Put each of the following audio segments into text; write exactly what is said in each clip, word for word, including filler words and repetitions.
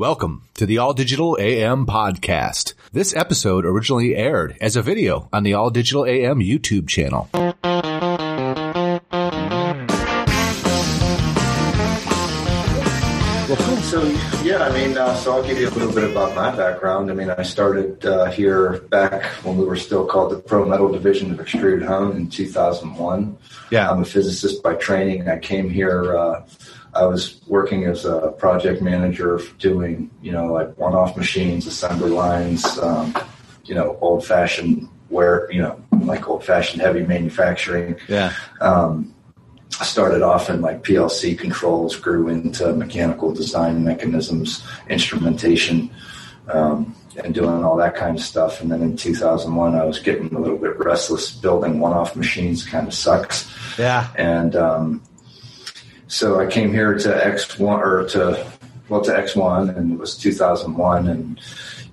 Welcome to the All Digital A M podcast. This episode originally aired as a video on the All Digital A M YouTube channel. Well, so yeah, I mean, uh, so I'll give you a little bit about my background. I mean, I started uh, here back when we were still called the Pro Metal Division of Extrude Hone in two thousand one. Yeah, I'm a physicist by training. I came here. Uh, I was working as a project manager doing, you know, like one-off machines, assembly lines, um, you know, old-fashioned wear, you know, like old-fashioned heavy manufacturing. Yeah. Um, I started off in like P L C controls, grew into mechanical design mechanisms, instrumentation, um, and doing all that kind of stuff. And then in two thousand one, I was getting a little bit restless. Building one-off machines kind of sucks. Yeah. And, um, So I came here to X one or to well to X one, and it was two thousand one. And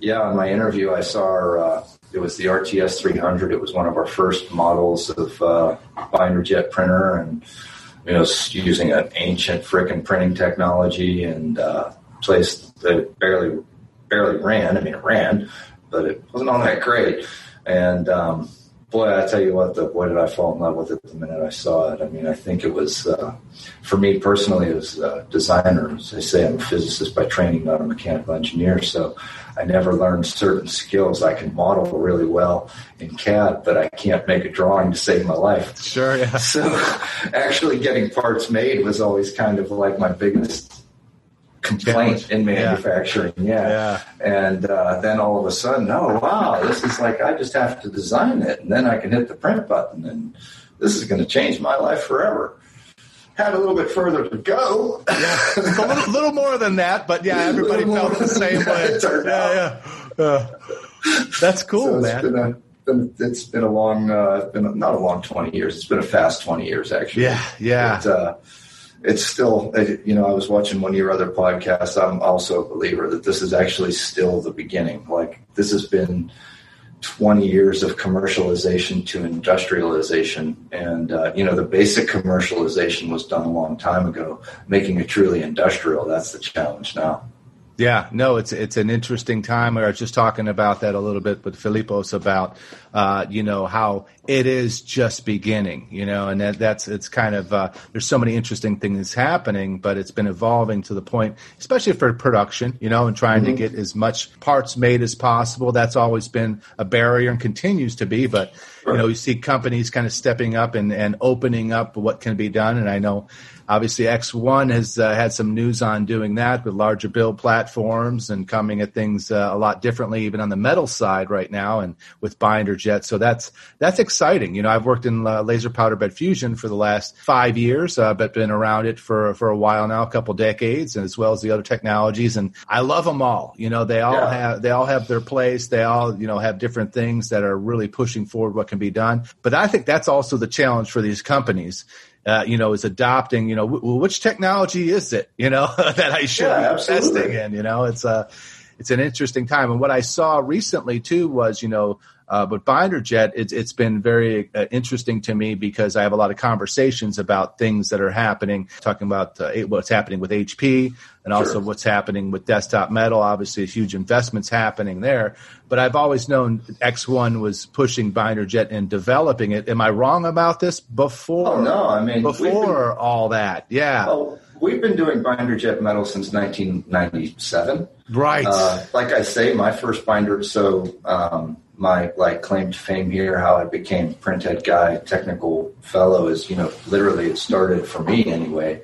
yeah, in my interview, I saw our, uh, it was the R T S three hundred. It was one of our first models of uh, binder jet printer, and you know, using an ancient frickin' printing technology and uh, place that barely barely ran. I mean, it ran, but it wasn't all that great. And um, boy, I tell you what, the, boy, did I fall in love with it the minute I saw it. I mean, I think it was, uh, for me personally, as a designer, as I say, I'm a physicist by training, not a mechanical engineer, so I never learned certain skills. I can model really well in C A D, but I can't make a drawing to save my life. Sure, yeah. So actually getting parts made was always kind of like my biggest complaint in manufacturing. Yeah. yeah. And uh, then all of a sudden, oh, wow, this is like, I just have to design it, and then I can hit the print button, and this is going to change my life forever. Had a little bit further to go. Yeah. It's a little, little more than that, but yeah, everybody felt the same way. It turned yeah, out. yeah. Uh, that's cool, so man. It's been a, been, it's been a long, uh, it's been a, not a long twenty years. It's been a fast twenty years, actually. Yeah, yeah. But, uh, it's still, you know, I was watching one of your other podcasts. I'm also a believer that this is actually still the beginning. Like, this has been twenty years of commercialization to industrialization. And, uh, you know, the basic commercialization was done a long time ago. Making it truly industrial, that's the challenge now. Yeah, no, it's it's an interesting time. I was just talking about that a little bit with Filipos about, uh, you know, how it is just beginning, you know, and that, that's it's kind of uh, there's so many interesting things happening, but it's been evolving to the point, especially for production, you know, and trying mm-hmm. to get as much parts made as possible. That's always been a barrier and continues to be, but sure. You know, you see companies kind of stepping up and, and opening up what can be done, and I know. Obviously, X one has uh, had some news on doing that with larger build platforms and coming at things uh, a lot differently, even on the metal side right now and with binder jets. So that's that's exciting. You know, I've worked in uh, laser powder bed fusion for the last five years, uh, but been around it for, for a while now, a couple decades, and as well as the other technologies. And I love them all. You know, they all yeah. have they all have their place. They all, you know, have different things that are really pushing forward what can be done. But I think that's also the challenge for these companies. Uh, you know, is adopting, you know, w- which technology is it, you know, that I should yeah, be absolutely. investing in, you know, it's a, it's an interesting time. And what I saw recently too was, you know, uh, but binder jet, it's, it's been very uh, interesting to me because I have a lot of conversations about things that are happening, talking about uh, what's happening with H P and also sure. what's happening with Desktop Metal, obviously huge investments happening there, but I've always known X one was pushing binder jet and developing it. Am I wrong about this before? Oh, no, I mean, before been, all that. Yeah. Well, we've been doing binder jet metal since nineteen ninety-seven. Right. Uh, like I say, my first binder, so, um, my like claim to fame here, how I became print head guy, technical fellow is, you know, literally it started for me anyway.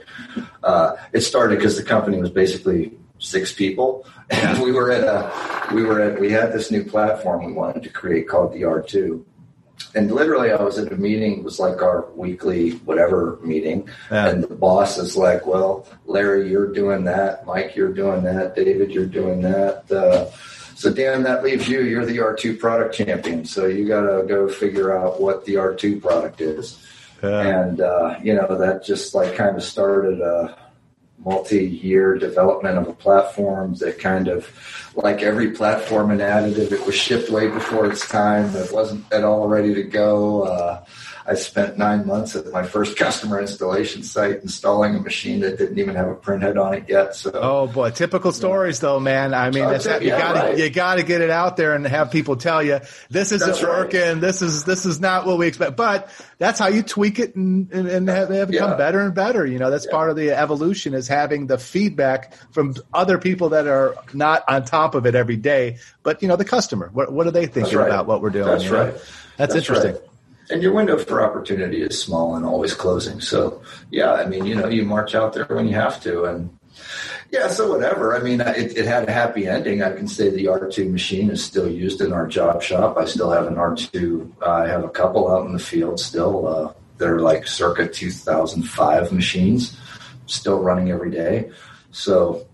Uh, it started because the company was basically six people, and we were at a, we were at, we had this new platform we wanted to create called the R two. And literally I was at a meeting, it was like our weekly whatever meeting, yeah. and the boss is like, well, Larry, you're doing that. Mike, you're doing that. David, you're doing that. Uh, So, Dan, that leaves you. You're the R two product champion, so you got to go figure out what the R two product is. Yeah. And, uh, you know, that just, like, kind of started a multi-year development of a platform that kind of, like every platform in additive, it was shipped way before its time. It wasn't at all ready to go. Uh, I spent nine months at my first customer installation site installing a machine that didn't even have a printhead on it yet. So, oh boy, typical stories yeah. though, man. I mean, that's, you yeah, got to right. you got to get it out there and have people tell you this isn't working. Right. This is this is not what we expect. But that's how you tweak it and and, and have, have it yeah. become better and better. You know, that's yeah. part of the evolution, is having the feedback from other people that are not on top of it every day. But you know, the customer, what what are they thinking right. about what we're doing? That's right. Know? That's, that's interesting. Right. And your window for opportunity is small and always closing. So, yeah, I mean, you know, you march out there when you have to. And, yeah, so whatever. I mean, it, it had a happy ending. I can say the R two machine is still used in our job shop. I still have an R two. Uh, I have a couple out in the field still. Uh, they're like circa two thousand five machines, still running every day. So,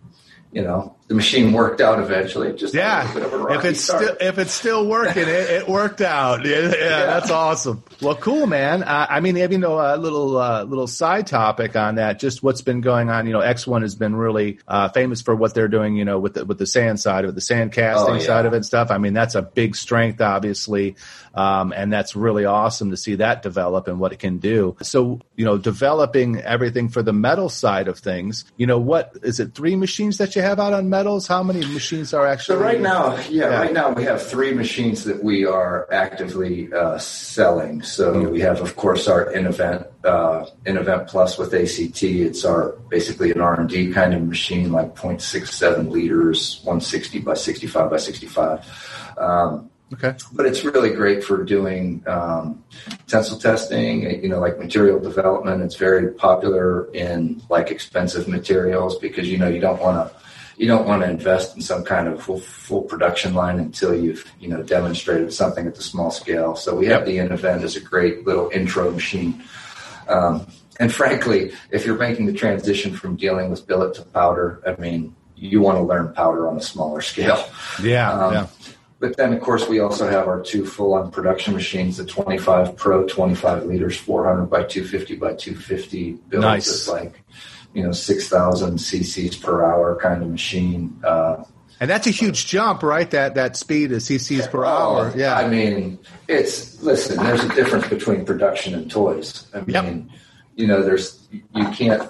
you know, the machine worked out eventually. Just yeah. If it's still if it's still working, it, it worked out. Yeah, yeah, yeah, that's awesome. Well, cool, man. Uh, I mean, you know, a little uh, little side topic on that. Just what's been going on. You know, X one has been really uh, famous for what they're doing. You know, with the, with the sand side of it, the sand casting oh, yeah. side of it, and stuff. I mean, that's a big strength, obviously, um, and that's really awesome to see that develop and what it can do. So, you know, developing everything for the metal side of things. You know, what is it? Three machines that you have out on metals. How many machines are actually? So right now, yeah, yeah, right now we have three machines that we are actively uh, selling. So mm-hmm. we have, of course, our InEvent, uh, InEvent Plus with A C T. It's our basically an R and D kind of machine, like zero point six seven liters, one sixty by sixty-five by sixty-five. Um, okay. But it's really great for doing um, tensile testing, you know, like material development. It's very popular in like expensive materials because, you know, you don't want to. You don't want to invest in some kind of full, full production line until you've, you know, demonstrated something at the small scale. So we have the InEvent as a great little intro machine. Um, and frankly, if you're making the transition from dealing with billet to powder, I mean, you want to learn powder on a smaller scale. Yeah. Um, yeah. But then, of course, we also have our two full-on production machines, the twenty-five Pro, twenty-five liters, four hundred by two fifty by two fifty billet. Nice. It's like, you know, six thousand C Cs per hour kind of machine. Uh, and that's a huge jump, right? That that speed is C Cs per hour. Yeah. I mean, it's, listen, there's a difference between production and toys. I mean, yep. you know, there's, you can't,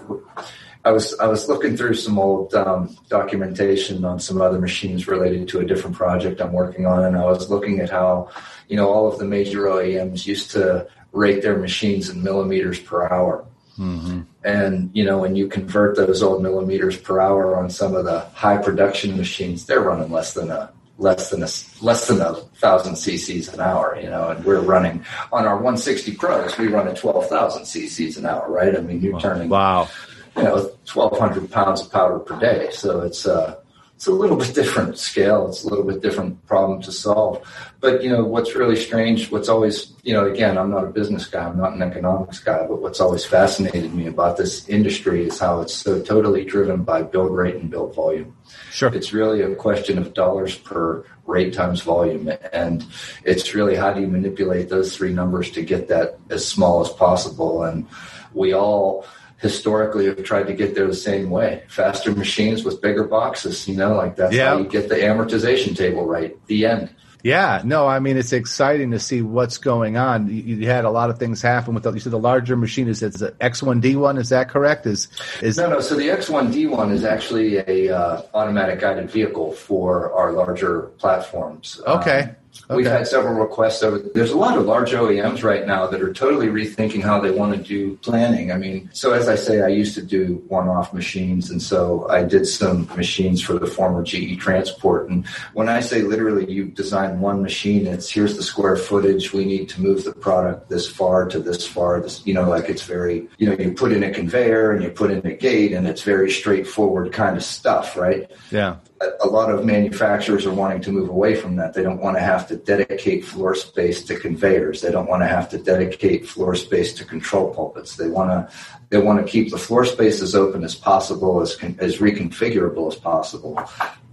I was, I was looking through some old um, documentation on some other machines related to a different project I'm working on. And I was looking at how, you know, all of the major O E Ms used to rate their machines in millimeters per hour. Mm-hmm. And, you know, when you convert those old millimeters per hour on some of the high production machines, they're running less than a less than a less than a thousand C Cs an hour, you know, and we're running on our one sixty Pros, we run at twelve thousand C Cs an hour, right? I mean, you're wow. turning, wow. you know, twelve hundred pounds of powder per day. So it's uh, it's a little bit different scale. It's a little bit different problem to solve. But, you know, what's really strange, what's always, you know, again, I'm not a business guy. I'm not an economics guy. But what's always fascinated me about this industry is how it's so totally driven by build rate and build volume. Sure. It's really a question of dollars per rate times volume. And it's really how do you manipulate those three numbers to get that as small as possible. And we all historically have tried to get there the same way. Faster machines with bigger boxes, you know, like that's yeah. how you get the amortization table right, the end. Yeah, no, I mean, it's exciting to see what's going on. You, you had a lot of things happen with the, you said the larger machine is, is an X one D one, is that correct? Is, is No, no, so the X one D one is actually a uh, automatic guided vehicle for our larger platforms. Okay. Um, Okay. We've had several requests over. There's a lot of large O E Ms right now that are totally rethinking how they want to do planning. I mean, so as I say, I used to do one-off machines, and so I did some machines for the former G E Transport. And when I say literally you design one machine, it's here's the square footage. We need to move the product this far to this far. This, you know, like it's very, you know, you put in a conveyor and you put in a gate, and it's very straightforward kind of stuff, right? Yeah. A lot of manufacturers are wanting to move away from that. They don't want to have to dedicate floor space to conveyors. They don't want to have to dedicate floor space to control pulpits. They want to they want to keep the floor space as open as possible, as as reconfigurable as possible.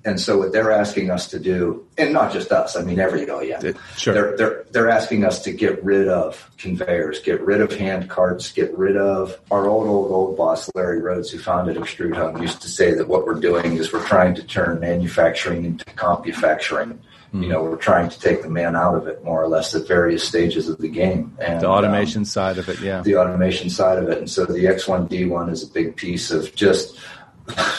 And so what they're asking us to do, and not just us, I mean, every O E M, sure. they're, they're, they're asking us to get rid of conveyors, get rid of hand carts, get rid of our old, old, old boss, Larry Rhodes, who founded Extrude Hub, used to say that what we're doing is we're trying to turn manufacturing into compufacturing. Mm. You know, we're trying to take the man out of it, more or less, at various stages of the game. And the automation um, side of it, yeah. The automation side of it. And so the X one D one is a big piece of just...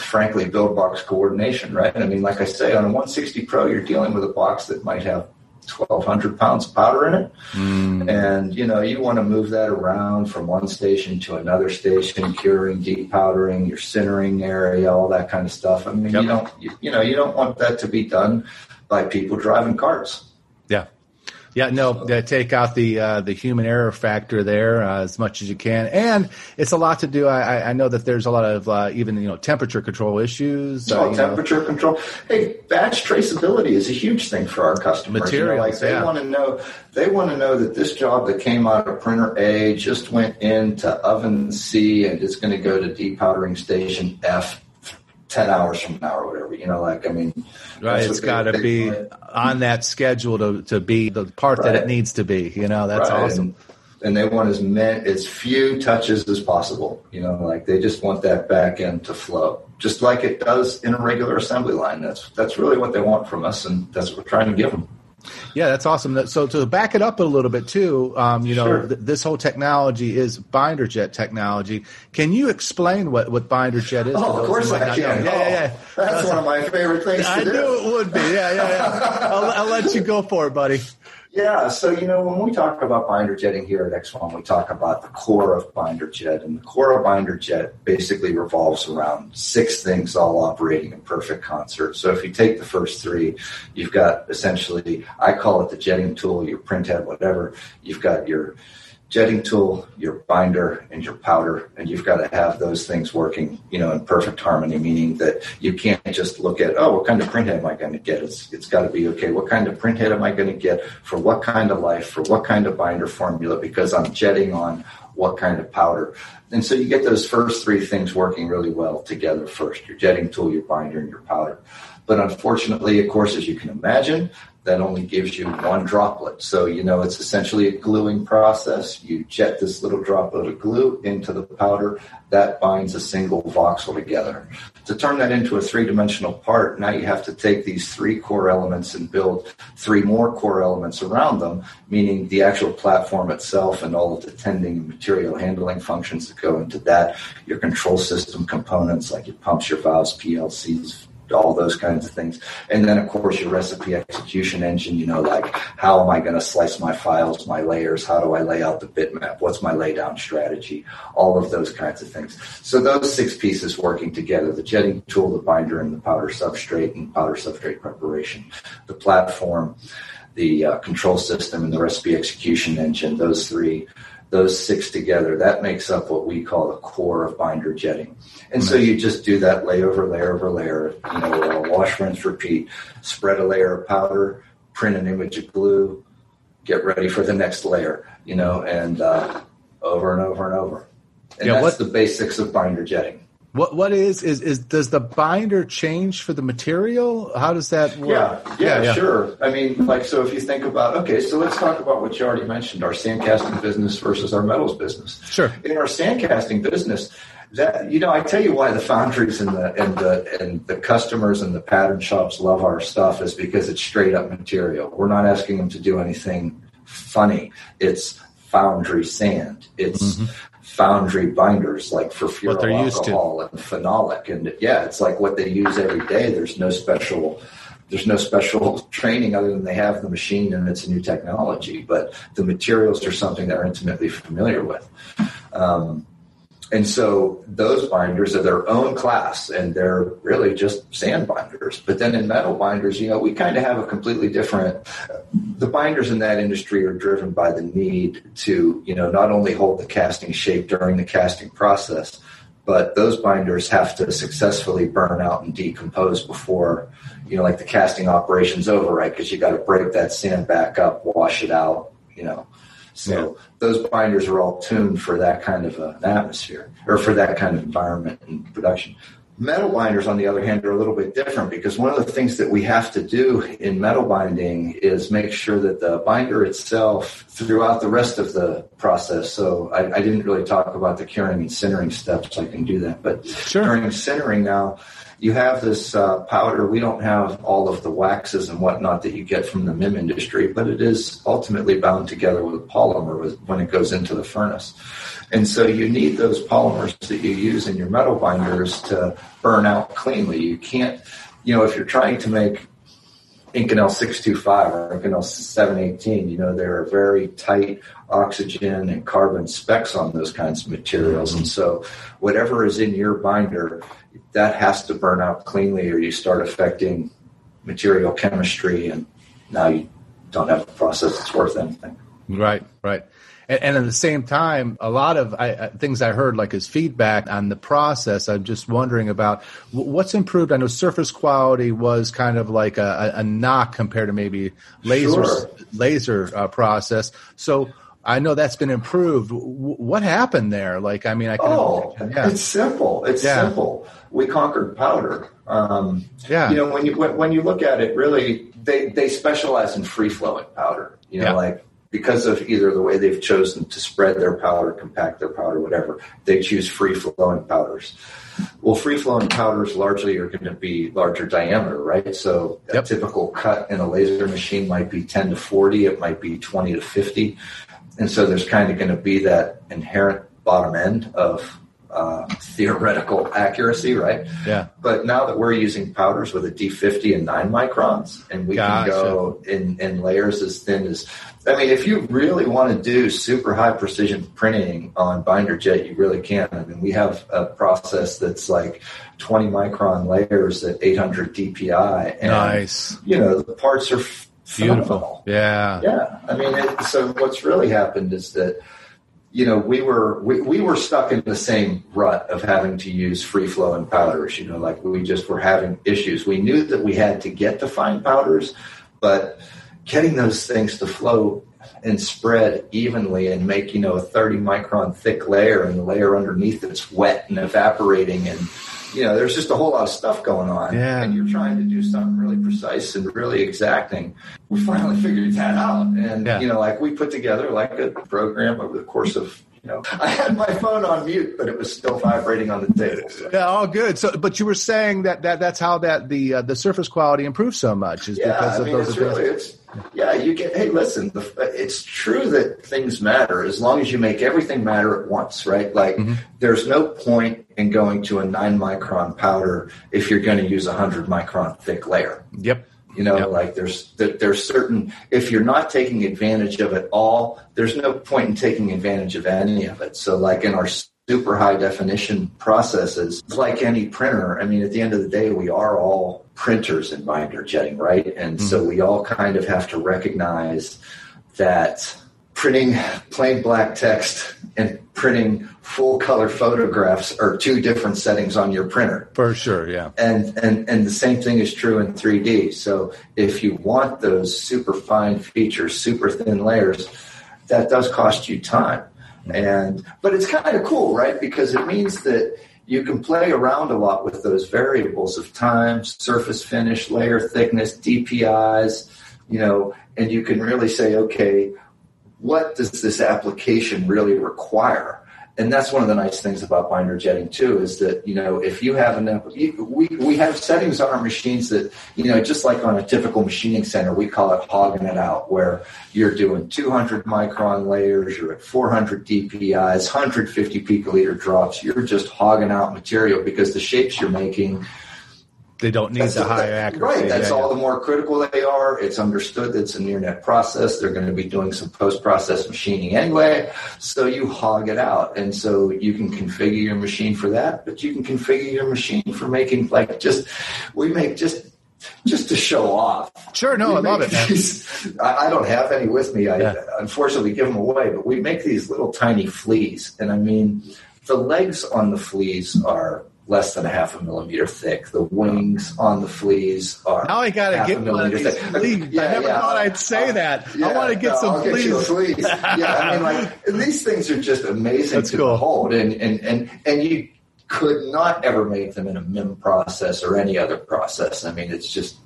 frankly, build box coordination, right? I mean, like I say, on a one sixty Pro, you're dealing with a box that might have twelve hundred pounds of powder in it. Mm. And, you know, you want to move that around from one station to another station, curing, depowdering, your sintering area, all that kind of stuff. I mean, yep. you don't, you, you know, you don't want that to be done by people driving cars. Yeah. Yeah, no, take out the uh, the human error factor there uh, as much as you can, and it's a lot to do. I, I know that there's a lot of uh, even you know temperature control issues. Oh, uh, temperature know. control. Hey, batch traceability is a huge thing for our customers. Materials, you know, like they yeah. want to know. They want to know that this job that came out of printer A just went into oven C, and it's going to go to depowdering station F ten hours from now or whatever, you know, like, I mean. Right, it's got to be on that schedule to, to be the part right. that it needs to be, you know, that's right. awesome. And, and they want as, many, as few touches as possible, you know, like they just want that back end to flow, just like it does in a regular assembly line. That's, that's really what they want from us, and that's what we're trying to give them. Yeah, that's awesome. So to back it up a little bit too, um, you know, sure. th- this whole technology is binder jet technology. Can you explain what, what binder jet is? Oh, of course I can. Yeah, oh, yeah, yeah. That's, that's one of my favorite things to I do. I knew it would be. Yeah, yeah, yeah. I'll, I'll let you go for it, buddy. Yeah, so, you know, when we talk about binder jetting here at X one, we talk about the core of binder jet. And the core of binder jet basically revolves around six things all operating in perfect concert. So if you take the first three, you've got essentially, I call it the jetting tool, your printhead, whatever. You've got your jetting tool, your binder, and your powder, and you've got to have those things working, you know, in perfect harmony, meaning that you can't just look at, oh, what kind of printhead am I going to get? It's It's got to be, okay, what kind of printhead am I going to get for what kind of life, for what kind of binder formula, because I'm jetting on what kind of powder. And so you get those first three things working really well together first, your jetting tool, your binder, and your powder. But unfortunately, of course, as you can imagine, that only gives you one droplet. So, you know, it's essentially a gluing process. You jet this little droplet of glue into the powder. That binds a single voxel together. To turn that into a three-dimensional part, now you have to take these three core elements and build three more core elements around them, meaning the actual platform itself and all of the tending and material handling functions that go into that, your control system components like your pumps, your valves, P L Cs, all those kinds of things. And then, of course, your recipe execution engine, you know, like how am I going to slice my files, my layers? How do I lay out the bitmap? What's my laydown strategy? All of those kinds of things. So those six pieces working together, the jetting tool, the binder, and the powder substrate and powder substrate preparation, the platform, the uh, control system, and the recipe execution engine, those three Those six together, that makes up what we call the core of binder jetting. And nice. So you just do that layer over layer over layer, you know, wash, rinse, repeat, spread a layer of powder, print an image of glue, get ready for the next layer, you know, and uh, over and over and over. And yeah, that's what, the basics of binder jetting. What What is, is, is, does the binder change for the material? How does that work? Yeah, yeah, yeah, sure. I mean, like, so if you think about, okay, so let's talk about what you already mentioned, our sandcasting business versus our metals business. Sure. In our sandcasting business, that, you know, I tell you why the foundries and the, and the, and the customers and the pattern shops love our stuff is because it's straight up material. We're not asking them to do anything funny. It's foundry sand. It's, mm-hmm. foundry binders like for furoalcohol and phenolic, and yeah, it's like what they use every day. There's no special, there's no special training other than they have the machine and it's a new technology. But the materials are something they're intimately familiar with, um, and so those binders are their own class, and they're really just sand binders. But then in metal binders, you know, we kind of have a completely different. The binders in that industry are driven by the need to, you know, not only hold the casting shape during the casting process, but those binders have to successfully burn out and decompose before, you know, like the casting operation's over, right? Because you got to break that sand back up, wash it out, you know. So yeah. Those binders are all tuned for that kind of an atmosphere or for that kind of environment and production. Metal binders, on the other hand, are a little bit different because one of the things that we have to do in metal binding is make sure that the binder itself throughout the rest of the process. So I, I didn't really talk about the curing and sintering steps. I can do that. But sure. During sintering now, you have this uh, powder. We don't have all of the waxes and whatnot that you get from the M I M industry, but it is ultimately bound together with polymer when it goes into the furnace. And so you need those polymers that you use in your metal binders to burn out cleanly. You can't, you know, if you're trying to make Inconel six twenty-five or Inconel seven eighteen, you know, there are very tight oxygen and carbon specs on those kinds of materials. And so whatever is in your binder, that has to burn out cleanly or you start affecting material chemistry and now you don't have a process that's worth anything. Right, right. And at the same time, a lot of I, things I heard, like his feedback on the process, I'm just wondering about what's improved. I know surface quality was kind of like a, a knock compared to maybe laser sure. laser uh, process. So I know that's been improved. W- what happened there? Like, I mean, I can. Oh, yeah. It's simple. It's yeah. simple. We conquered powder. Um, yeah. You know, when you when, when you look at it, really, they, they specialize in free flowing powder. You know, yeah. like. Because of either the way they've chosen to spread their powder, compact their powder, whatever, they choose free-flowing powders. Well, free-flowing powders largely are going to be larger diameter, right? So a yep. typical cut in a laser machine might be ten to forty. It might be twenty to fifty. And so there's kind of going to be that inherent bottom end of uh, theoretical accuracy, right? Yeah. But now that we're using powders with a D fifty and nine microns, and we gotcha. can go in, in layers as thin as... I mean, if you really want to do super high precision printing on binder jet, you really can. I mean, we have a process that's like twenty micron layers at eight hundred D P I. And, nice. You know, the parts are phenomenal. Beautiful. Yeah. Yeah. I mean, it, so what's really happened is that, you know, we were we, we were stuck in the same rut of having to use free flow and powders. You know, like we just were having issues. We knew that we had to get to fine powders, but getting those things to flow and spread evenly and make, you know, a thirty micron thick layer and the layer underneath that's wet and evaporating. And, you know, there's just a whole lot of stuff going on. Yeah. And you're trying to do something really precise and really exacting. We finally figured that out. And, yeah. you know, like we put together like a program over the course of, you know, I had my phone on mute, but it was still vibrating on the table. So. Yeah, all good. So, but you were saying that, that that's how that the uh, the surface quality improved so much is yeah, because I of mean, those. It's really, it's, yeah, you get. Hey, listen, the, it's true that things matter as long as you make everything matter at once, right? Like, mm-hmm. there's no point in going to a nine micron powder if you're going to use a hundred micron thick layer. Yep. You know, yep. like there's there's certain, if you're not taking advantage of it all, there's no point in taking advantage of any of it. So like in our super high definition processes, like any printer, I mean, at the end of the day, we are all printers in binder jetting, right? And mm-hmm. so we all kind of have to recognize that printing plain black text and printing full color photographs are two different settings on your printer. For sure, yeah. And and and the same thing is true in three D. So if you want those super fine features, super thin layers, that does cost you time. And but it's kind of cool, right? Because it means that you can play around a lot with those variables of time, surface finish, layer thickness, D P Is, you know, and you can really say, okay, what does this application really require? And that's one of the nice things about binder jetting too, is that, you know, if you have an, we, we have settings on our machines that, you know, just like on a typical machining center, we call it hogging it out, where you're doing two hundred micron layers, you're at four hundred D P Is, one hundred fifty picoliter drops. You're just hogging out material because the shapes you're making, they don't need that's the high that, accuracy. Right. That's yeah, all yeah. the more critical they are. It's understood that it's a near net process. They're going to be doing some post-process machining anyway. So you hog it out. And so you can configure your machine for that, but you can configure your machine for making like just, we make just, just to show off. Sure. No, I love it. These, I don't have any with me. I yeah. unfortunately give them away, but we make these little tiny fleas. And I mean, the legs on the fleas are less than a half a millimeter thick. The wings on the fleas are now I gotta half get a millimeter one thick. Fleas. Yeah, I never yeah. thought I'd say uh, that. Yeah, I want to get no, some I'll fleas. Get you a fleas. Yeah, I mean, like these things are just amazing That's to cool. behold, and and and and you could not ever make them in a M I M process or any other process. I mean, it's just...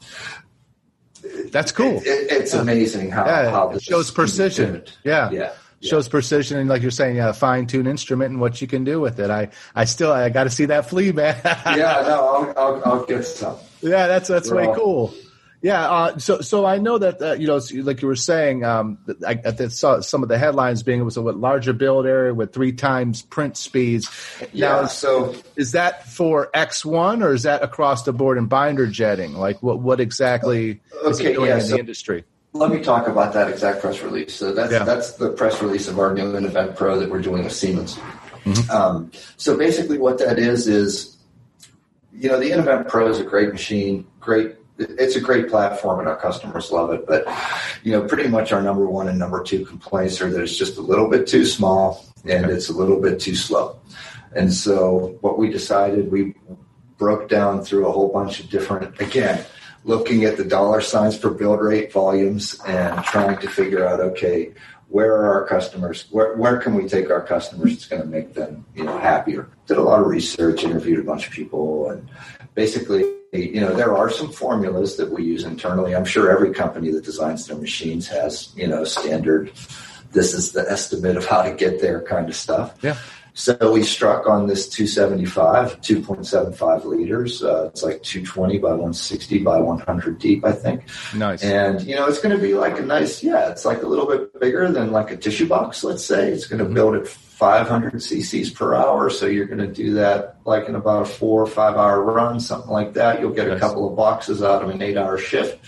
That's cool. It, it, it's amazing how, yeah, how this it shows precision. Yeah. yeah. Shows yeah. precision and, like you're saying, a fine-tuned instrument and what you can do with it. I, I still I got to see that flea, man. yeah, no, I'll, I'll, I'll get some. Yeah, that's that's We're way all... cool. Yeah, uh, so so I know that uh, you know, like you were saying, um, I, I saw some of the headlines being it was a larger build area with three times print speeds. Yeah. Now, so is that for X one or is that across the board in binder jetting? Like what what exactly okay, is it doing yeah, in so the industry? Let me talk about that exact press release. So that's yeah. that's the press release of our new Invent Pro that we're doing with Siemens. Mm-hmm. Um, so basically, what that is is, you know, the Invent Pro is a great machine, great. It's a great platform and our customers love it, but you know, pretty much our number one and number two complaints are that it's just a little bit too small and it's a little bit too slow. And so what we decided, we broke down through a whole bunch of different, again, looking at the dollar signs per build rate volumes and trying to figure out, okay, where are our customers? Where, where can we take our customers that's going to make them, you know, happier? Did a lot of research, interviewed a bunch of people, and basically, you know, there are some formulas that we use internally. I'm sure every company that designs their machines has, you know, standard, this is the estimate of how to get there kind of stuff. Yeah. So we struck on this two seventy-five, two point seven five liters. Uh, it's like two twenty by one sixty by one hundred deep, I think. Nice. And, you know, it's going to be like a nice, yeah, it's like a little bit bigger than like a tissue box, let's say. It's going to mm-hmm. build at five hundred cc's per hour. So you're going to do that like in about a four or five hour run, something like that. You'll get nice. a couple of boxes out of an eight hour shift.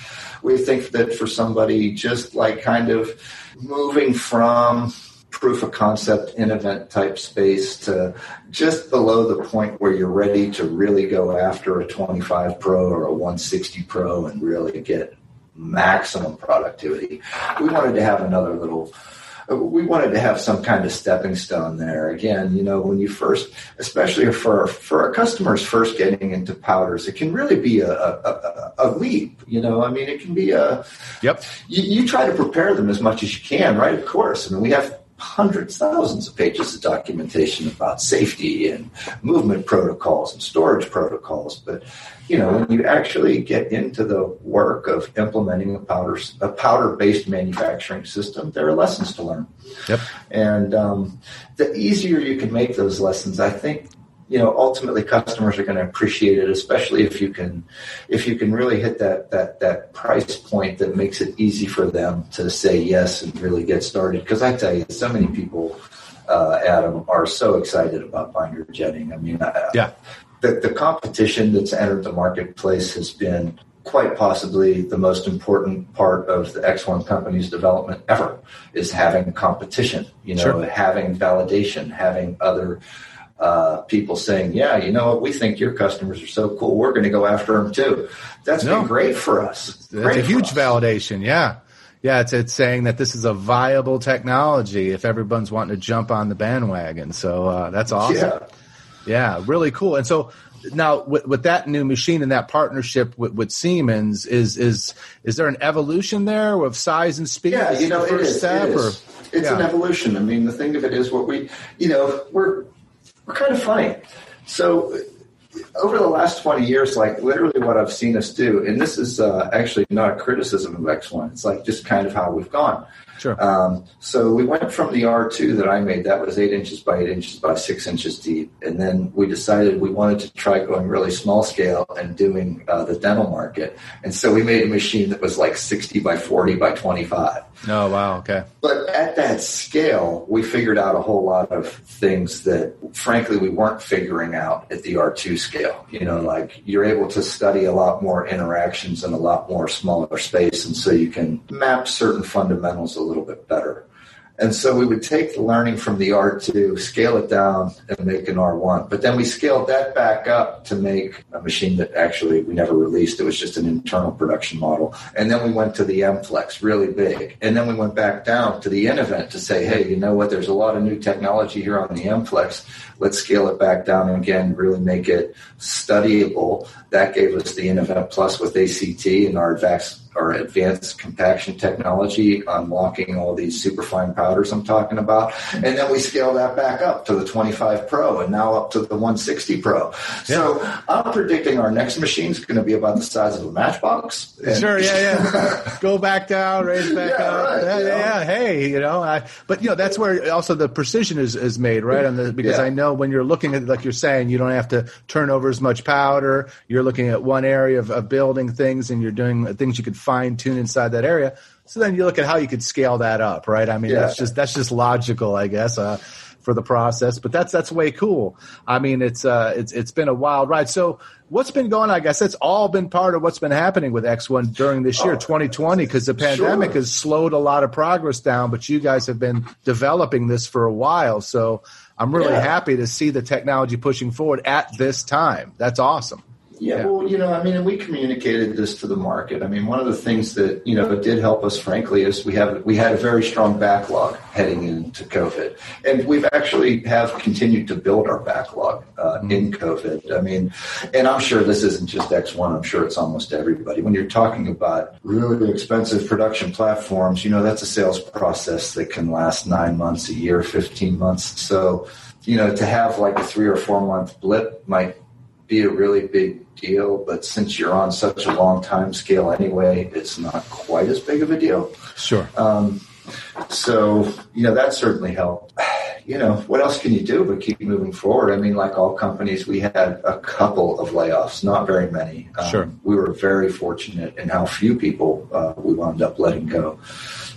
We think that for somebody just like kind of moving from proof of concept in event type space to just below the point where you're ready to really go after a twenty-five Pro or a one sixty Pro and really get maximum productivity. We wanted to have another little, we wanted to have some kind of stepping stone there. Again, you know, when you first, especially for, for our customers first getting into powders, it can really be a, a, a leap, you know, I mean, it can be a, yep. You, you try to prepare them as much as you can, right? Of course. I mean, we have hundreds, thousands of pages of documentation about safety and movement protocols and storage protocols. But, you know, when you actually get into the work of implementing a powder, a powder-based manufacturing system, there are lessons to learn. Yep. And um, the easier you can make those lessons, I think, you know, ultimately customers are going to appreciate it, especially if you can, if you can really hit that, that, that price point that makes it easy for them to say yes and really get started. Cause I tell you, so many people, uh, Adam, are so excited about binder jetting. I mean, I, yeah, the, the competition that's entered the marketplace has been quite possibly the most important part of the X one company's development ever, is having competition, you know, sure. having validation, having other, Uh, people saying, yeah, you know what, we think your customers are so cool, we're going to go after them too. That's no, been great for us. It's a huge validation, yeah. Yeah, it's, it's saying that this is a viable technology if everyone's wanting to jump on the bandwagon. So uh, that's awesome. Yeah. yeah, really cool. And so now with, with that new machine and that partnership with, with Siemens, is is is there an evolution there of size and speed? Yeah, you know, it is. Step, it is. Or, it's yeah. an evolution. I mean, the thing of it is what we, you know, we're, We're kind of funny. So over the last twenty years, like literally what I've seen us do, and this is uh, actually not a criticism of X one. It's like just kind of how we've gone. Sure. Um, so we went from the R two that I made. That was eight inches by eight inches by six inches deep. And then we decided we wanted to try going really small scale and doing uh, the dental market. And so we made a machine that was like sixty by forty by twenty-five. Oh, wow. Okay. But at that scale, we figured out a whole lot of things that, frankly, we weren't figuring out at the R two scale. You know, like you're able to study a lot more interactions in a lot more smaller space. And so you can map certain fundamentals a little bit better. And so we would take the learning from the R two, scale it down, and make an R one. But then we scaled that back up to make a machine that actually we never released. It was just an internal production model. And then we went to the M-Flex, really big. And then we went back down to the N-Event to say, hey, you know what? There's a lot of new technology here on the M-Flex. Let's scale it back down again, really make it studyable. That gave us the N-Event Plus with A C T and our advanced our advanced compaction technology, unlocking all these superfine powders I'm talking about. And then we scale that back up to the twenty-five Pro and now up to the one sixty Pro. Yeah. So I'm predicting our next machine's going to be about the size of a matchbox. And sure, yeah, yeah. Go back down, raise back yeah, up. Right, yeah, yeah, yeah, hey, you know. I, but, you know, that's where also the precision is, is made, right? On the, because yeah. I know when you're looking at, like you're saying, you don't have to turn over as much powder. You're looking at one area of, of building things, and you're doing things you could fine tune inside that area. So then you look at how you could scale that up, right? I mean, yeah. that's just, that's just logical, I guess, uh, for the process, but that's, that's way cool. I mean, it's, uh, it's, it's been a wild ride. So what's been going on? I guess that's all been part of what's been happening with X one during this year, oh, twenty twenty, because the pandemic sure. has slowed a lot of progress down, but you guys have been developing this for a while. So I'm really yeah. happy to see the technology pushing forward at this time. That's awesome. Yeah, well, you know, I mean, and we communicated this to the market. I mean, one of the things that, you know, did help us, frankly, is we have we had a very strong backlog heading into COVID. And we've actually have continued to build our backlog uh, in COVID. I mean, and I'm sure this isn't just X one. I'm sure it's almost everybody. When you're talking about really expensive production platforms, you know, that's a sales process that can last nine months, a year, fifteen months. So, you know, to have like a three or four month blip might be a really big deal, but since you're on such a long time scale anyway, it's not quite as big of a deal. Sure. Um, so, you know, that certainly helped. You know, what else can you do but keep moving forward? I mean, like all companies, we had a couple of layoffs, not very many. Um, sure. We were very fortunate in how few people uh, we wound up letting go.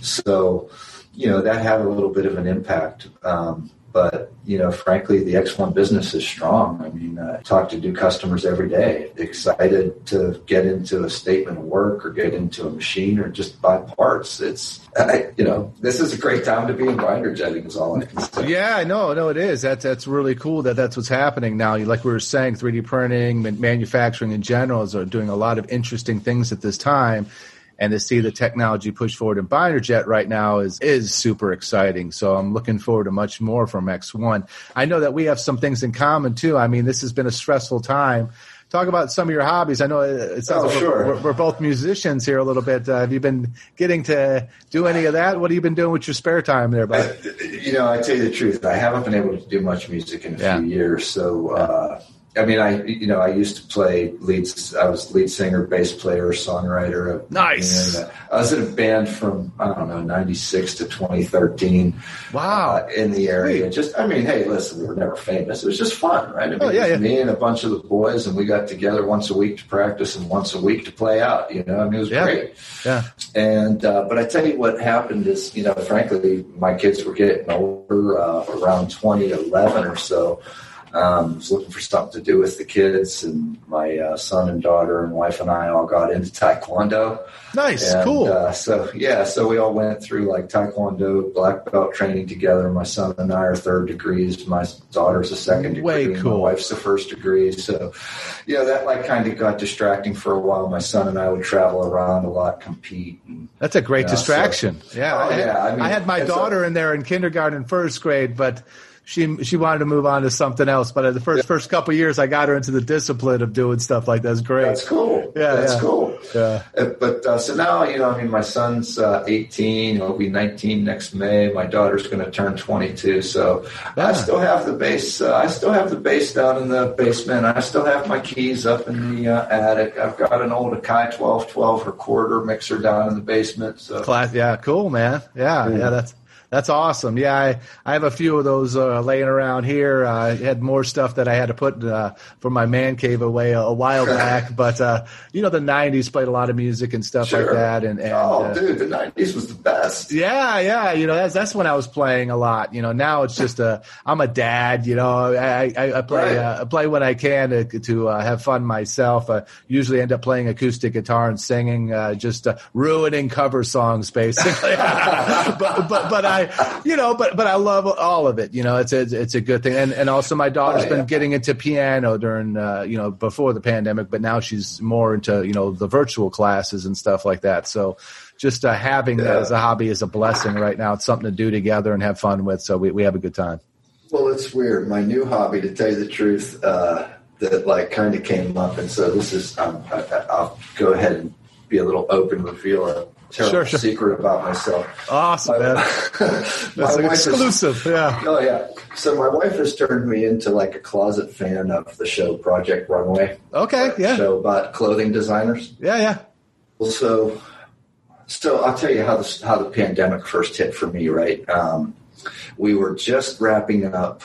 So, you know, that had a little bit of an impact. Um, But, you know, frankly, the X one business is strong. I mean, I talk to new customers every day, excited to get into a statement of work or get into a machine or just buy parts. It's, I, you know, this is a great time to be in binder jetting is all I can say. Yeah, no, no, it is. That's, that's really cool that that's what's happening now. Like we were saying, three D printing and manufacturing in general is doing a lot of interesting things at this time. And to see the technology push forward in binder jet right now is is super exciting. So I'm looking forward to much more from X one. I know that we have some things in common, too. I mean, this has been a stressful time. Talk about some of your hobbies. I know it sounds oh, like sure. we're, we're both musicians here a little bit. Uh, have you been getting to do any of that? What have you been doing with your spare time there, bud? I, you know, I tell you the truth. I haven't been able to do much music in a yeah. few years. So, uh I mean, I you know, I used to play leads. I was lead singer, bass player, songwriter. Nice. And I was in a band from, I don't know, ninety-six to twenty thirteen. Wow. Uh, in the area. Sweet. Just, I mean, hey, listen, we were never famous. It was just fun, right? I mean, oh, yeah, it was yeah. me and a bunch of the boys, and we got together once a week to practice and once a week to play out. You know, I mean, it was yeah. great. Yeah. And uh, but I tell you what happened is, you know, frankly, my kids were getting older uh, around twenty eleven or so. Um, was looking for something to do with the kids, and my uh, son and daughter and wife and I all got into Taekwondo. Nice, and, cool. Uh, so, yeah, so we all went through, like, Taekwondo black belt training together. My son and I are third degrees. My daughter's a second degree. Way cool. My wife's a first degree. So, yeah, that, like, kind of got distracting for a while. My son and I would travel around a lot, compete. And, That's a great you know, distraction. So, yeah, oh, I had, yeah. I mean, I had my daughter so, in there in kindergarten, first grade, but – She she wanted to move on to something else, but in the first yeah. first couple of years, I got her into the discipline of doing stuff like that. That's great. That's cool. Yeah, that's yeah. cool. Yeah. But uh, so now, you know, I mean, my son's uh, eighteen; he'll be nineteen next May. My daughter's going to turn twenty-two, so yeah. I still have the bass. Uh, I still have the bass down in the basement. I still have my keys up in the uh, attic. I've got an old Akai twelve twelve recorder mixer down in the basement. So, Class, yeah, cool, man. Yeah, yeah, yeah that's. That's awesome. Yeah, I, I have a few of those uh, laying around here. Uh, I had more stuff that I had to put uh, for my man cave away a, a while back. But, uh, you know, the nineties played a lot of music and stuff sure. like that. And, and Oh, uh, dude, the nineties was the best. Yeah, yeah. You know, that's that's when I was playing a lot. You know, now it's just a – I'm a dad, you know. I, I, I play right. uh, I play when I can to, to uh, have fun myself. I usually end up playing acoustic guitar and singing, uh, just uh, ruining cover songs basically. but but, but I – I, you know, but, but I love all of it. You know, it's a, it's a good thing. And, and also my daughter's oh, yeah. been getting into piano during, uh, you know, before the pandemic, but now she's more into, you know, the virtual classes and stuff like that. So just uh, having yeah. that as a hobby is a blessing right now. It's something to do together and have fun with. So we, we have a good time. Well, it's weird. My new hobby, to tell you the truth, uh, that like kind of came up. And so this is, um, I, I'll go ahead and be a little open reveal, a terrible sure, sure. secret about myself. Awesome, man. That's like exclusive, is, yeah. Oh, yeah. So my wife has turned me into like a closet fan of the show Project Runway. Okay, yeah. Show about clothing designers. Yeah, yeah. Well, so, so I'll tell you how, this, how the pandemic first hit for me, right? Um, we were just wrapping up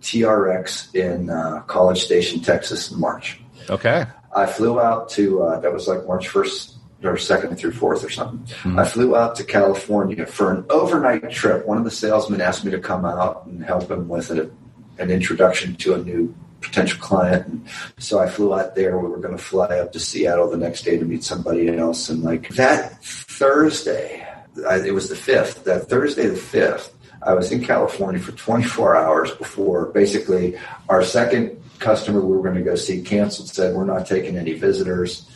T R X in uh, College Station, Texas in March. Okay. I flew out to, uh, that was like March first or second through fourth or something. Mm-hmm. I flew out to California for an overnight trip. One of the salesmen asked me to come out and help him with a, an introduction to a new potential client. And so I flew out there. We were going to fly up to Seattle the next day to meet somebody else. And like that Thursday, I, it was the fifth, that Thursday the fifth, I was in California for twenty-four hours before basically our second customer we were going to go see canceled, said we're not taking any visitors.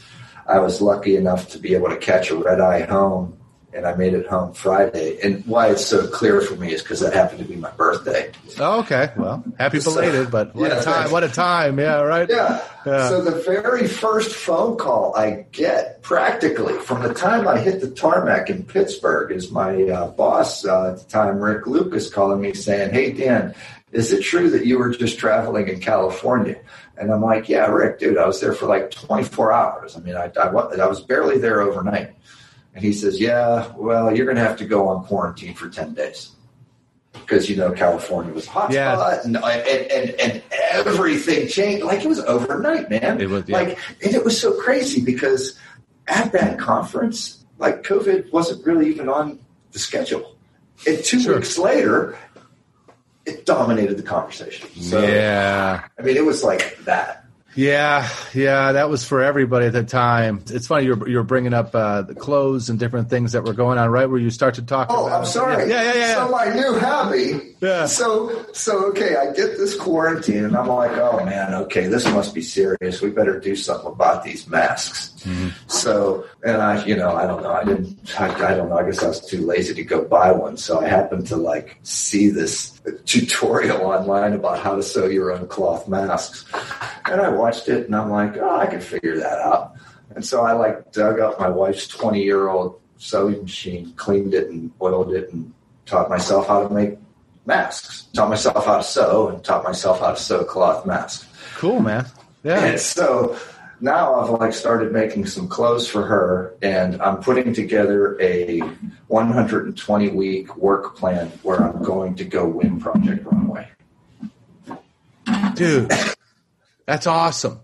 I was lucky enough to be able to catch a red eye home, and I made it home Friday. And why it's so clear for me is because that happened to be my birthday. Oh, okay. Well, happy belated, so, but what yeah, a time! Thanks. What a time! Yeah, right. Yeah. yeah. So the very first phone call I get, practically from the time I hit the tarmac in Pittsburgh, is my uh, boss uh, at the time, Rick Lucas, calling me saying, "Hey, Dan, is it true that you were just traveling in California?" And I'm like, "Yeah, Rick, dude, I was there for like twenty-four hours. I mean, I, I, I was barely there overnight." And he says, "Yeah, well, you're going to have to go on quarantine for ten days because, you know, California was a hot yeah. spot and, and, and, and everything changed." Like, it was overnight, man. It was, yeah. Like, and it was so crazy because at that conference, like, COVID wasn't really even on the schedule. And two sure. weeks later, it dominated the conversation. So, yeah. I mean, it was like that. Yeah, yeah, that was for everybody at the time. It's funny you're you're bringing up uh, the clothes and different things that were going on, right? Where you start to talk. Oh, about I'm sorry. Yeah, yeah, yeah. yeah. So my new hobby. Yeah. So so okay, I get this quarantine, and I'm like, oh man, okay, this must be serious. We better do something about these masks. Mm-hmm. So and I, you know, I don't know, I didn't, I, I don't know. I guess I was too lazy to go buy one. So I happened to like see this tutorial online about how to sew your own cloth masks, and I watched it and I'm like, oh, I can figure that out. And so I like dug up my wife's twenty year old sewing machine, cleaned it and oiled it, and taught myself how to make masks, taught myself how to sew, and taught myself how to sew cloth masks. Cool, man. Yeah. And so now I've like started making some clothes for her, and I'm putting together a one hundred twenty week work plan where I'm going to go win Project Runway. Dude. That's awesome.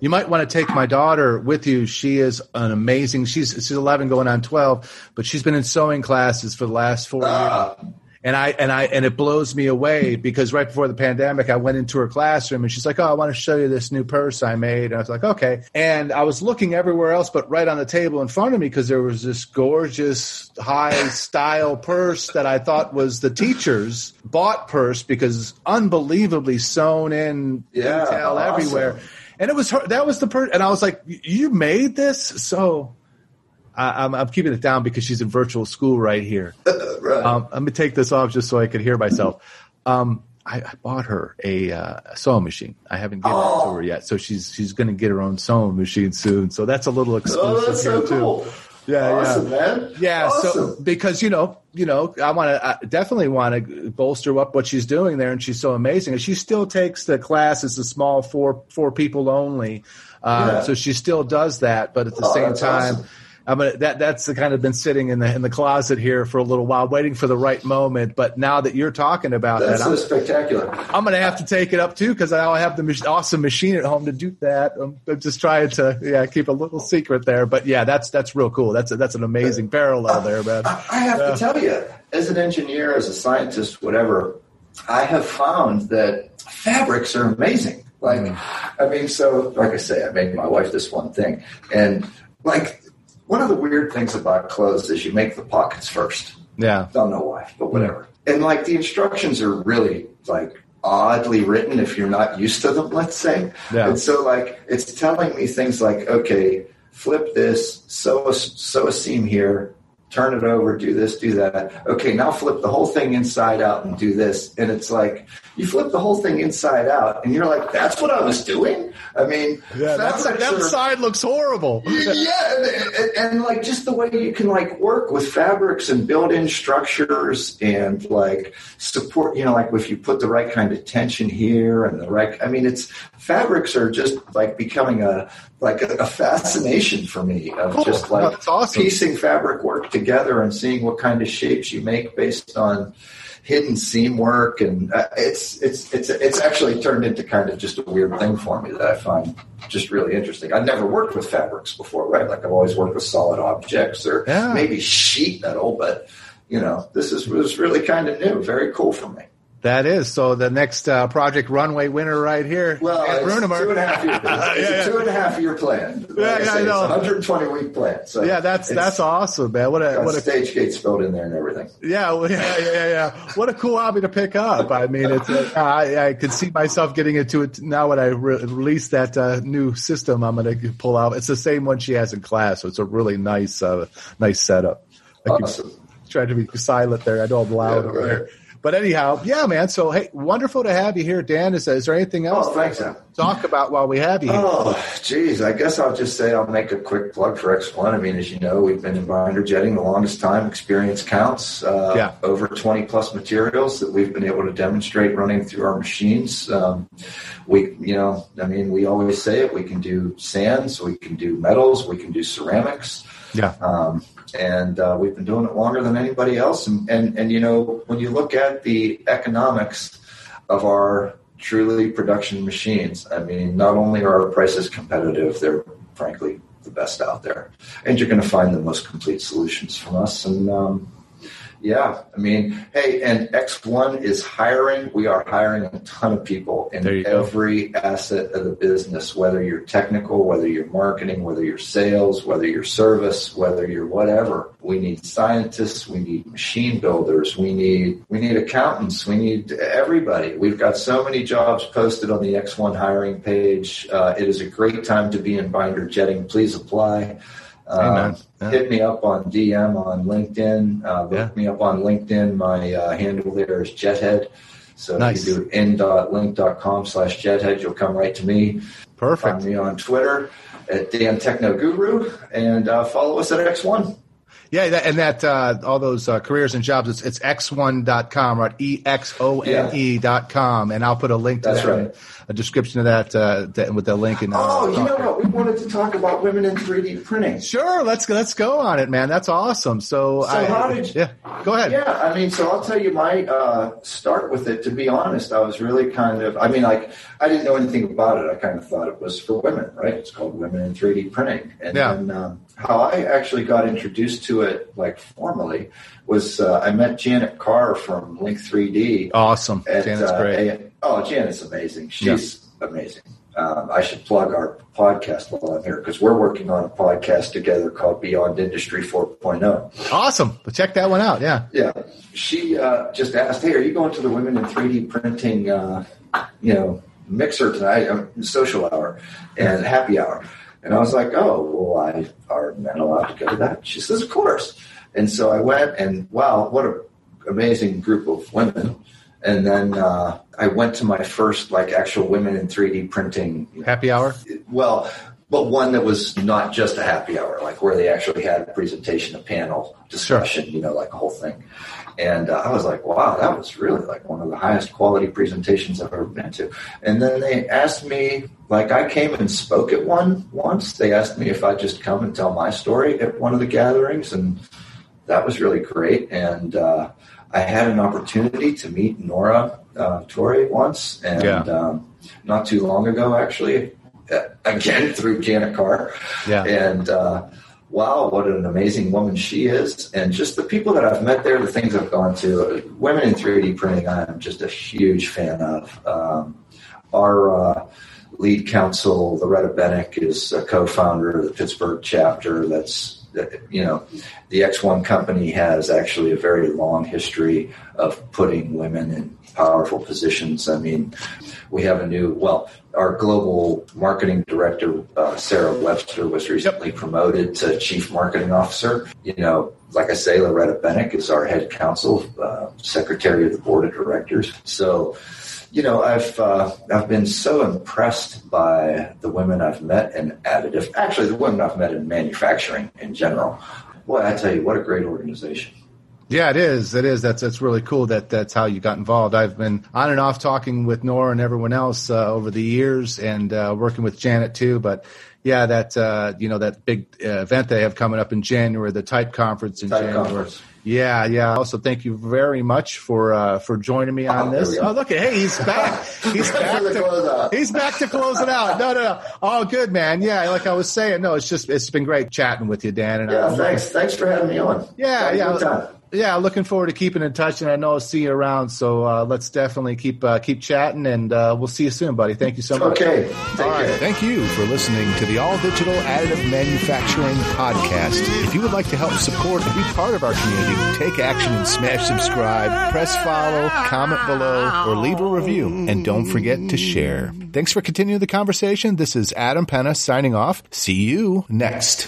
You might want to take my daughter with you. She is an amazing. She's she's eleven, going on twelve, but she's been in sewing classes for the last four uh, years. And I and I and it blows me away because right before the pandemic, I went into her classroom and she's like, "Oh, I want to show you this new purse I made." And I was like, "Okay." And I was looking everywhere else, but right on the table in front of me, because there was this gorgeous high style purse that I thought was the teacher's bought purse because unbelievably sewn in yeah, detail awesome. everywhere. And it was her, that was the purse, and I was like, "You made this?" So I, I'm, I'm keeping it down because she's in virtual school right here. Right. Um, I'm gonna take this off just so I can hear myself. Um, I, I bought her a, uh, a sewing machine. I haven't given oh. it to her yet, so she's she's gonna get her own sewing machine soon. So that's a little exclusive oh, that's here so too. Cool. Yeah, awesome, yeah, man. yeah. Awesome. So because you know, you know, I want to definitely want to bolster up what she's doing there, and she's so amazing. And she still takes the class as a small four four people only. Uh, yeah. So she still does that, but at the oh, same time. Awesome. I mean, that that's the kind of been sitting in the in the closet here for a little while, waiting for the right moment. But now that you're talking about that's that, so I'm, spectacular. I'm going to have to take it up too because I have the mach- awesome machine at home to do that. I'm, I'm just trying to yeah keep a little secret there. But yeah, that's that's real cool. That's a, that's an amazing parallel there, man. I, I have uh, to tell you, as an engineer, as a scientist, whatever, I have found that fabrics are amazing. Like, mm-hmm. I mean, so like I say, I made my wife this one thing, and like. One of the weird things about clothes is you make the pockets first. Yeah. Don't know why, but whatever. And, like, the instructions are really, like, oddly written if you're not used to them, let's say. Yeah. And so, like, it's telling me things like, okay, flip this, sew a, sew a seam here, turn it over, do this, do that. Okay, now flip the whole thing inside out and do this. And it's like, you flip the whole thing inside out and you're like, that's what I was doing? I mean, yeah, that's that, that side looks horrible. Yeah, and, and, and like just the way you can like work with fabrics and built-in structures and like support, you know, like if you put the right kind of tension here and the right, I mean, it's, fabrics are just like becoming a, like a, a fascination for me of cool. just like that's awesome. Piecing fabric work together. together and seeing what kind of shapes you make based on hidden seam work, and uh, it's it's it's it's actually turned into kind of just a weird thing for me that I find just really interesting. I've never worked with fabrics before, right? Like I've always worked with solid objects or yeah. maybe sheet metal, but you know, this is was really kind of new, very cool for me. That is. So the next uh, Project Runway winner right here. Well, it's two and a half year plan. It's yeah, yeah. a two and a half year plan. Like yeah, yeah, I know. It's a one hundred twenty week plan. So yeah, that's that's awesome, man. What a what a stage gates built in there and everything. Yeah, well, yeah, yeah, yeah, yeah. What a cool hobby to pick up. I mean, it's uh, I I could see myself getting into it now when I re- release that uh, new system I'm going to pull out. It's the same one she has in class, so it's a really nice uh, nice setup. I awesome. Trying to be silent there. I know I'm loud yeah, over right. there. But anyhow, yeah, man. So, hey, wonderful to have you here, Dan. Is, is there anything else oh, thanks, to talk about while we have you here? Oh, geez. I guess I'll just say I'll make a quick plug for X one. I mean, as you know, we've been in binder jetting the longest time. Experience counts. Uh, yeah. Over twenty-plus materials that we've been able to demonstrate running through our machines. Um, we, you know, I mean, we always say it. We can do sands. We can do metals. We can do ceramics. Yeah. Um, and uh, we've been doing it longer than anybody else. And, and, and, you know, when you look at the economics of our truly production machines, I mean, not only are our prices competitive, they're frankly the best out there. And you're going to find the most complete solutions from us. And, um, yeah, I mean, hey, and X one is hiring. We are hiring a ton of people in every go. asset of the business, whether you're technical, whether you're marketing, whether you're sales, whether you're service, whether you're whatever. We need scientists. We need machine builders. We need we need accountants. We need everybody. We've got so many jobs posted on the X one hiring page. Uh, it is a great time to be in binder jetting. Please apply. Uh, yeah. Hit me up on D M on LinkedIn. Uh, look yeah. me up on LinkedIn. My uh, handle there is Jethead. So nice. If you do n.link.com slash Jethead, you'll come right to me. Perfect. Find me on Twitter at Dan Techno Guru and uh, follow us at X one. Yeah, that, and that uh, all those uh, careers and jobs, it's, it's x one dot com, right? E X O N E dot com. And I'll put a link to That's that, right. a description of that, uh, that with the link. And, uh, oh, you know what? We wanted to talk about women in three D printing. Sure, let's let's go on it, man. That's awesome. So, so I, how did you, yeah, go ahead. Yeah, I mean, so I'll tell you my uh, start with it. To be honest, I was really kind of, I mean, like, I didn't know anything about it. I kind of thought it was for women, right? It's called Women in three D Printing. And yeah. then um, how I actually got introduced to it, like formally, was uh, I met Janet Carr from Link three D. Awesome. At, Janet's uh, great. A- oh, Janet's amazing. She's yeah. amazing. Um, I should plug our podcast while I'm here because we're working on a podcast together called Beyond Industry four point oh. Awesome. Well, check that one out. Yeah. Yeah. She uh, just asked, hey, are you going to the Women in three D Printing, uh, you know, mixer tonight, um, social hour and happy hour? And I was like, oh, well, I, are men allowed to go to that? She says, of course. And so I went, and wow, what an amazing group of women. And then uh, I went to my first, like, actual Women in three D Printing. Happy hour? Well, but one that was not just a happy hour, like where they actually had a presentation, a panel discussion, sure. you know, like a whole thing. And uh, I was like, wow, that was really like one of the highest quality presentations I've ever been to. And then they asked me, like I came and spoke at one once. They asked me if I'd just come and tell my story at one of the gatherings. And that was really great. And uh, I had an opportunity to meet Nora uh, Torre once. And yeah. um, not too long ago, actually, again, through Janet Carr. Yeah. And uh wow, what an amazing woman she is. And just the people that I've met there, the things I've gone to, Women in three D Printing, I'm just a huge fan of. Um, our uh, lead counsel, Loretta Bennick, is a co-founder of the Pittsburgh chapter that's you know, the X one company has actually a very long history of putting women in powerful positions. I mean, we have a new, well, our global marketing director, uh, Sarah Webster, was recently yep. promoted to chief marketing officer. You know, like I say, Loretta Benick is our head counsel, uh, secretary of the board of directors. So, you know, I've uh, I've been so impressed by the women I've met in additive. Actually, the women I've met in manufacturing in general. Boy, I tell you, what a great organization. Yeah, it is. It is. That's that's really cool that that's how you got involved. I've been on and off talking with Nora and everyone else uh, over the years, and uh, working with Janet too. But yeah, that uh, you know that big uh, event they have coming up in January, the Type Conference in Type January. Conference. Yeah, yeah. Also, thank you very much for uh, for joining me on oh, this. Oh, look at hey, he's back. He's back to he's back to close it out. No, no, no. All good, man. Yeah, like I was saying, no, it's just it's been great chatting with you, Dan. And yeah, I, thanks, thanks for having me on. Yeah, yeah. yeah. Yeah, looking forward to keeping in touch, and I know I'll see you around. So uh, let's definitely keep uh, keep chatting, and uh, we'll see you soon, buddy. Thank you so much. Okay. Thank All right. You. Thank you for listening to the All Digital Additive Manufacturing Podcast. If you would like to help support and be part of our community, take action and smash subscribe, press follow, comment below, or leave a review. And don't forget to share. Thanks for continuing the conversation. This is Adam Penna signing off. See you next.